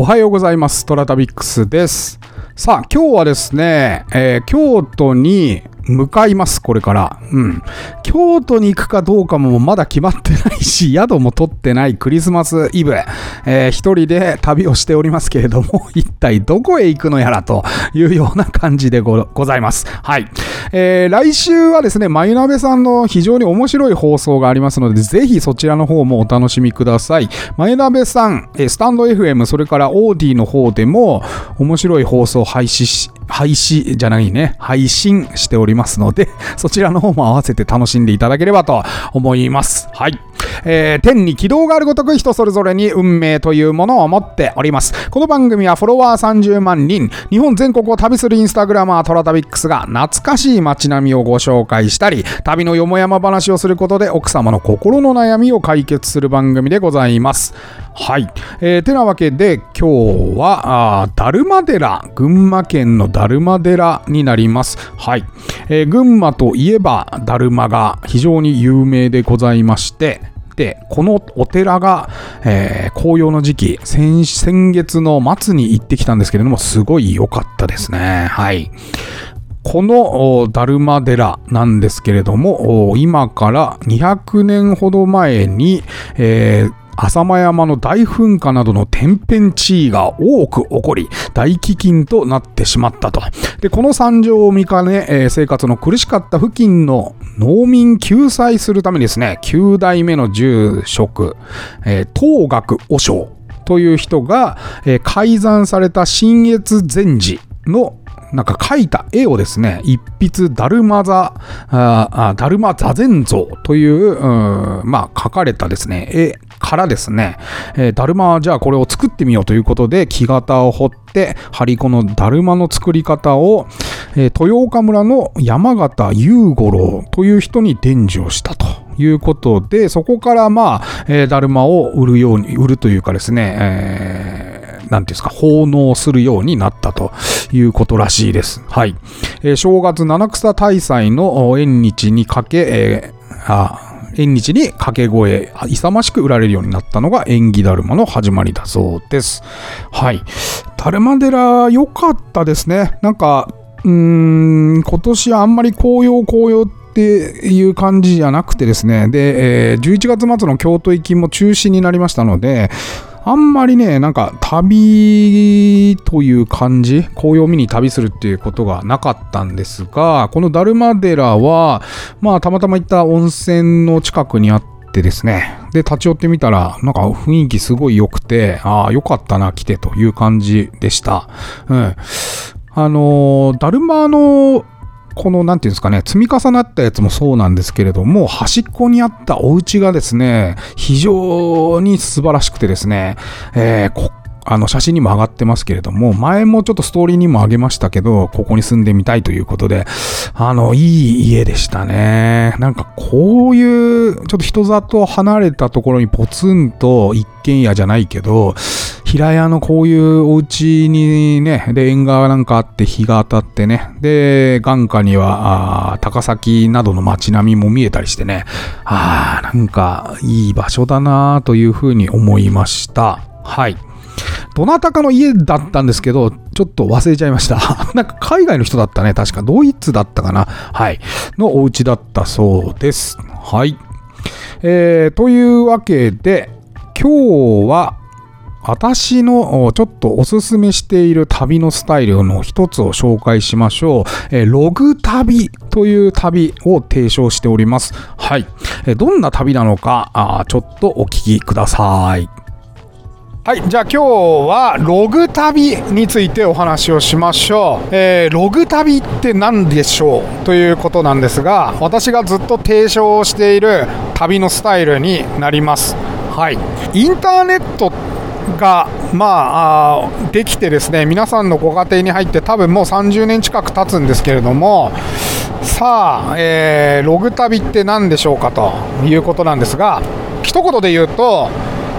おはようございます。トラタビックスです。さあ、今日はですね、京都に向かいます、これから。京都に行くかどうかもまだ決まってないし、宿も取ってないクリスマスイブ、一人で旅をしておりますけれども、一体どこへ行くのやらというような感じでございます。はい。来週はですね、まゆなべさんの非常に面白い放送がありますので、ぜひそちらの方もお楽しみください。まゆなべさん、スタンド FM、それからオーディの方でも面白い放送を配信しておりますので、そちらの方も合わせて楽しんでいただければと思います。はい。天に軌道があるごとく人それぞれに運命というものを持っております。この番組はフォロワー30万人日本全国を旅するインスタグラマートラタビックスが懐かしい街並みをご紹介したり旅のよもやま話をすることで奥様の心の悩みを解決する番組でございます。はい、てなわけで今日は達磨寺、群馬県の達磨寺になります。はい、群馬といえば達磨が非常に有名でございまして、でこのお寺が、紅葉の時期、先月の末に行ってきたんですけれども、すごい良かったですね。はい。この達磨寺なんですけれども、今から200年ほど前に、浅間山の大噴火などの天変地異が多く起こり、大飢饉となってしまったと。で、この惨状を見かね、生活の苦しかった付近の農民救済するためにですね、9代目の住職、東岳和尚という人が、開山された信越禅寺のなんか描いた絵をですね、一筆達磨座禅像という、描かれたですね、絵からですね、達磨、じゃあこれを作ってみようということで、木型を彫って、張り子の達磨の作り方を、豊岡村の山形雄五郎という人に伝授をしたと。いうことで、そこから達磨を売るというかですね、なんていうんですか、奉納するようになったということらしいです。はい。正月七草大祭の縁日に掛け声勇ましく売られるようになったのが縁起だるまの始まりだそうです。はい。達磨寺良かったですね。なんか今年あんまり紅葉っていう感じじゃなくてですね、で、11月末の京都行きも中止になりましたので、あんまりね、なんか旅という感じ、紅葉見に旅するっていうことがなかったんですが、この達磨寺はたまたま行った温泉の近くにあってですね、で立ち寄ってみたらなんか雰囲気すごい良くて、良かったな来てという感じでした。うん、達磨のこのなんていうんですかね、積み重なったやつもそうなんですけれども、端っこにあったお家がですね、非常に素晴らしくてですね、写真にも上がってますけれども、前もちょっとストーリーにも上げましたけど、ここに住んでみたいということで、いい家でしたね。なんかこういうちょっと人里離れたところにポツンと一軒家じゃないけど、平屋のこういうお家にね、で縁側なんかあって日が当たってね、で眼下には高崎などの街並みも見えたりしてね、なんかいい場所だなというふうに思いました。はい。どなたかの家だったんですけど、ちょっと忘れちゃいましたなんか海外の人だったね、確かドイツだったかな、はい、のお家だったそうです。はい、というわけで今日は私のちょっとおすすめしている旅のスタイルの一つを紹介しましょう。ログ旅という旅を提唱しております。はい。どんな旅なのか、ちょっとお聞きください。はい、じゃあ今日はログ旅についてお話をしましょう。ログ旅って何でしょうということなんですが、私がずっと提唱している旅のスタイルになります。はい。インターネットができてですね、皆さんのご家庭に入って多分もう30年近く経つんですけれども、さあ、ログ旅って何でしょうかということなんですが、一言で言うと、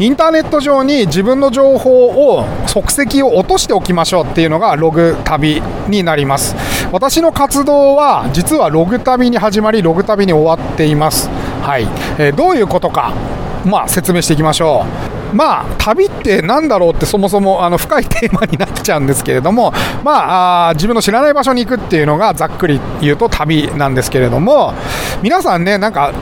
インターネット上に自分の情報を足跡を落としておきましょうっていうのがログ旅になります。私の活動は実はログ旅に始まりログ旅に終わっています。はい。どういうことか、説明していきましょう。まあ旅ってなんだろうってそもそも深いテーマになっちゃうんですけれども、まあ自分の知らない場所に行くっていうのがざっくり言うと旅なんですけれども、皆さんね、なんか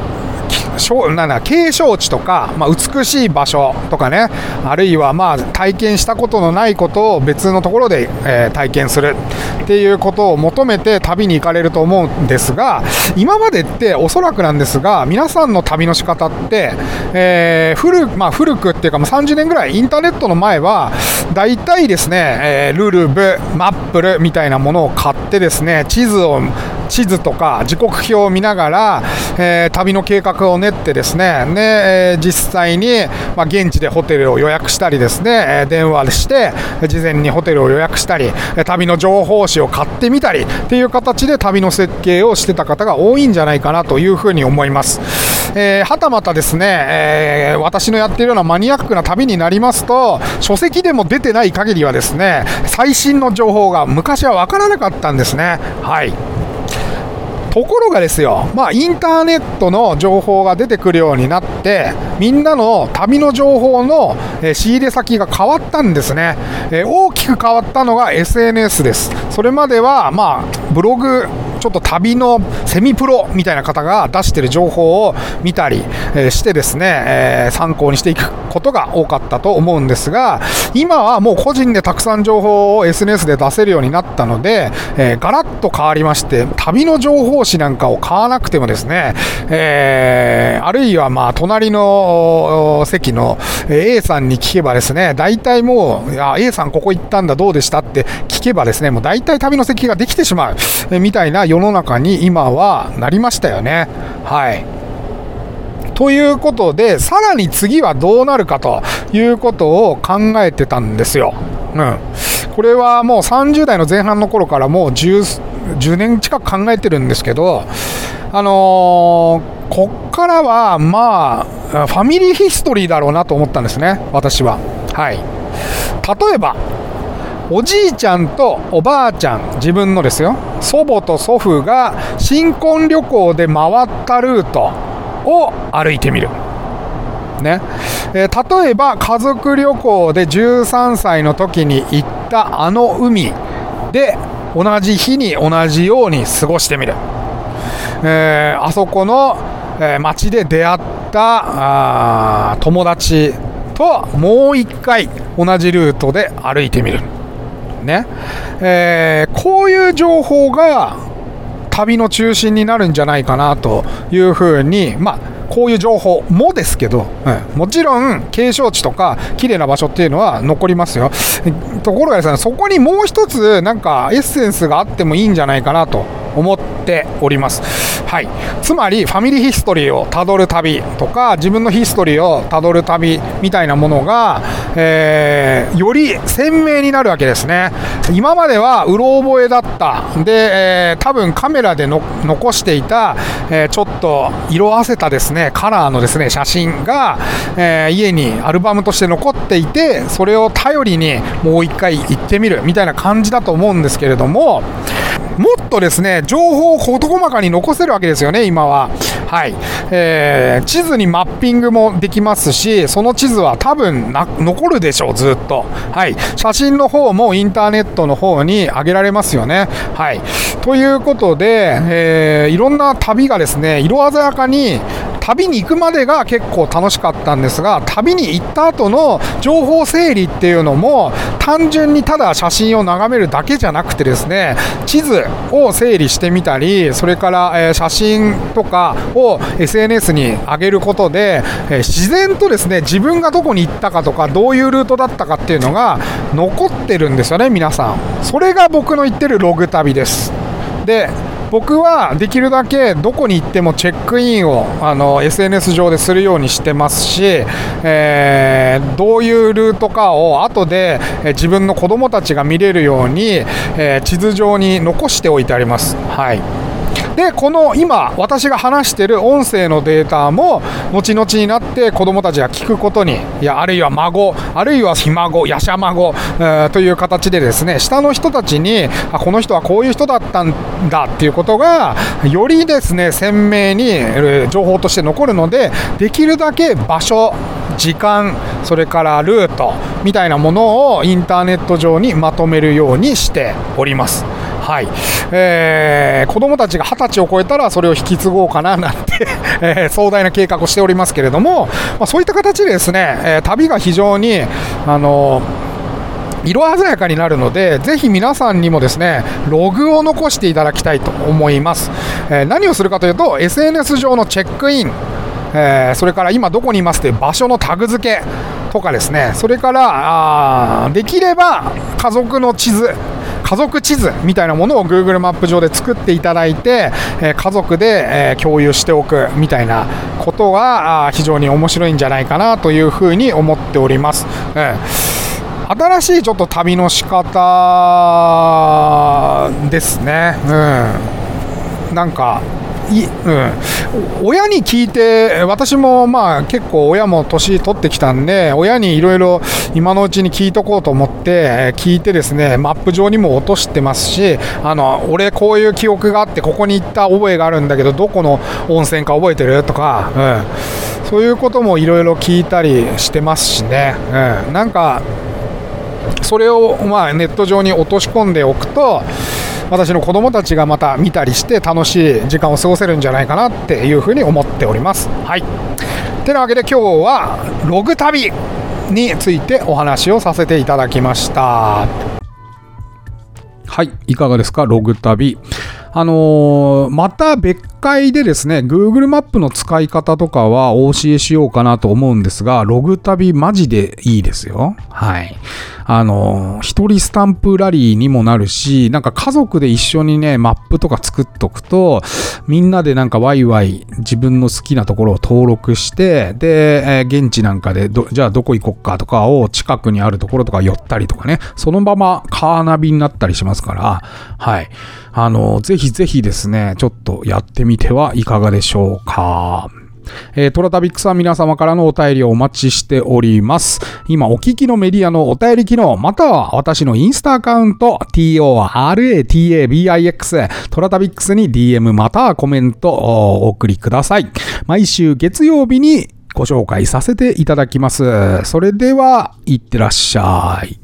景勝地とか、まあ、美しい場所とかね、あるいはまあ体験したことのないことを別のところで、体験するっていうことを求めて旅に行かれると思うんですが、今までっておそらくなんですが、皆さんの旅の仕方って、古くっていうか30年ぐらい、インターネットの前はだいたいですね、ルルブ、マップルみたいなものを買ってですね、地図とか時刻表を見ながら、旅の計画を練ってですね、実際に、現地でホテルを予約したりですね、電話して事前にホテルを予約したり、旅の情報誌を買ってみたりっていう形で旅の設計をしてた方が多いんじゃないかなというふうに思います。はたまたですね、私のやっているようなマニアックな旅になりますと、書籍でも出てない限りはですね、最新の情報が昔は分からなかったんですね。ところがですよ、インターネットの情報が出てくるようになって、みんなの旅の情報の仕入れ先が変わったんですね。大きく変わったのが SNS です。それまではブログ、ちょっと旅のセミプロみたいな方が出している情報を見たりしてですね、参考にしていくことが多かったと思うんですが、今はもう個人でたくさん情報を SNS で出せるようになったので、ガラッと変わりまして、旅の情報誌なんかを買わなくてもですね、あるいは隣の席の A さんに聞けばですね、大体もう A さんここ行ったんだどうでしたって聞けばですね、もう大体旅の席ができてしまうみたいな世の中に今はなりましたよね。ということで、さらに次はどうなるかということを考えてたんですよ。これはもう30代の前半の頃からもう 10年近く考えてるんですけど、こっからはファミリーヒストリーだろうなと思ったんですね、私は。例えばおじいちゃんとおばあちゃん、自分のですよ、祖母と祖父が新婚旅行で回ったルートを歩いてみるね。例えば家族旅行で13歳の時に行った海で同じ日に同じように過ごしてみる。あそこの町で出会った友達ともう一回同じルートで歩いてみるね。こういう情報が旅の中心になるんじゃないかなというふうに、こういう情報もですけど、もちろん景勝地とか綺麗な場所っていうのは残りますよ。ところがですね、そこにもう一つなんかエッセンスがあってもいいんじゃないかなと思っております。つまりファミリーヒストリーをたどる旅とか、自分のヒストリーをたどる旅みたいなものが、より鮮明になるわけですね。今まではうろ覚えだったで、多分カメラで残していた、ちょっと色あせたですねカラーのですね写真が、家にアルバムとして残っていて、それを頼りにもう一回行ってみるみたいな感じだと思うんですけれども、もっとですね情報を事細かに残せるわけですよね、今は。地図にマッピングもできますし、その地図は多分残るでしょう、ずっと。写真の方もインターネットの方に上げられますよね。ということで、いろんな旅がですね色鮮やかに、旅に行くまでが結構楽しかったんですが、旅に行った後の情報整理っていうのも、単純にただ写真を眺めるだけじゃなくてですね、地図を整理してみたり、それから写真とかを SNS に上げることで、自然とですね自分がどこに行ったかとか、どういうルートだったかっていうのが残ってるんですよね、皆さん。それが僕の言ってるログ旅です。で、僕はできるだけどこに行ってもチェックインをSNS 上でするようにしてますし、どういうルートかを後で自分の子供たちが見れるように、地図上に残しておいてあります。で、この今私が話している音声のデータも後々になって子どもたちが聞くことに、あるいは孫、あるいはひ孫、やしゃ孫という形でですね、下の人たちにこの人はこういう人だったんだっていうことがよりですね鮮明に情報として残るので、できるだけ場所時間、それからルートみたいなものをインターネット上にまとめるようにしております。はい、子どもたちが20歳を超えたらそれを引き継ごうかななんて、壮大な計画をしておりますけれども、そういった形でですね、旅が非常に色鮮やかになるので、ぜひ皆さんにもですねログを残していただきたいと思います。何をするかというと SNS 上のチェックイン、それから今どこにいますという場所のタグ付けとかですね、それからできれば家族地図みたいなものを Google マップ上で作っていただいて、家族で共有しておくみたいなことは非常に面白いんじゃないかなというふうに思っております。新しいちょっと旅の仕方ですね。なんか親に聞いて、私も結構親も年取ってきたんで、親にいろいろ今のうちに聞いとこうと思って聞いてですね、マップ上にも落としてますし、俺こういう記憶があってここに行った覚えがあるんだけど、どこの温泉か覚えてるとか、そういうこともいろいろ聞いたりしてますしね、なんかそれをネット上に落とし込んでおくと、私の子供たちがまた見たりして楽しい時間を過ごせるんじゃないかなっていうふうに思っております。てなわけで今日はログ旅についてお話をさせていただきました。いかがですか、ログ旅。また別回でですね Google マップの使い方とかはお教えしようかなと思うんですが、ログ旅マジでいいですよ。一人スタンプラリーにもなるし、なんか家族で一緒にねマップとか作っとくと、みんなでなんかワイワイ自分の好きなところを登録して、で現地なんかでじゃあどこ行こっかとかを近くにあるところとか寄ったりとかね、そのままカーナビになったりしますから、ぜひぜひですね、ちょっとやってみてはいかがでしょうか。トラタビックスは皆様からのお便りをお待ちしております。今お聞きのメディアのお便り機能、または私のインスタアカウント TORATABIX トラタビックスに DM またはコメントをお送りください。毎週月曜日にご紹介させていただきます。それではいってらっしゃい。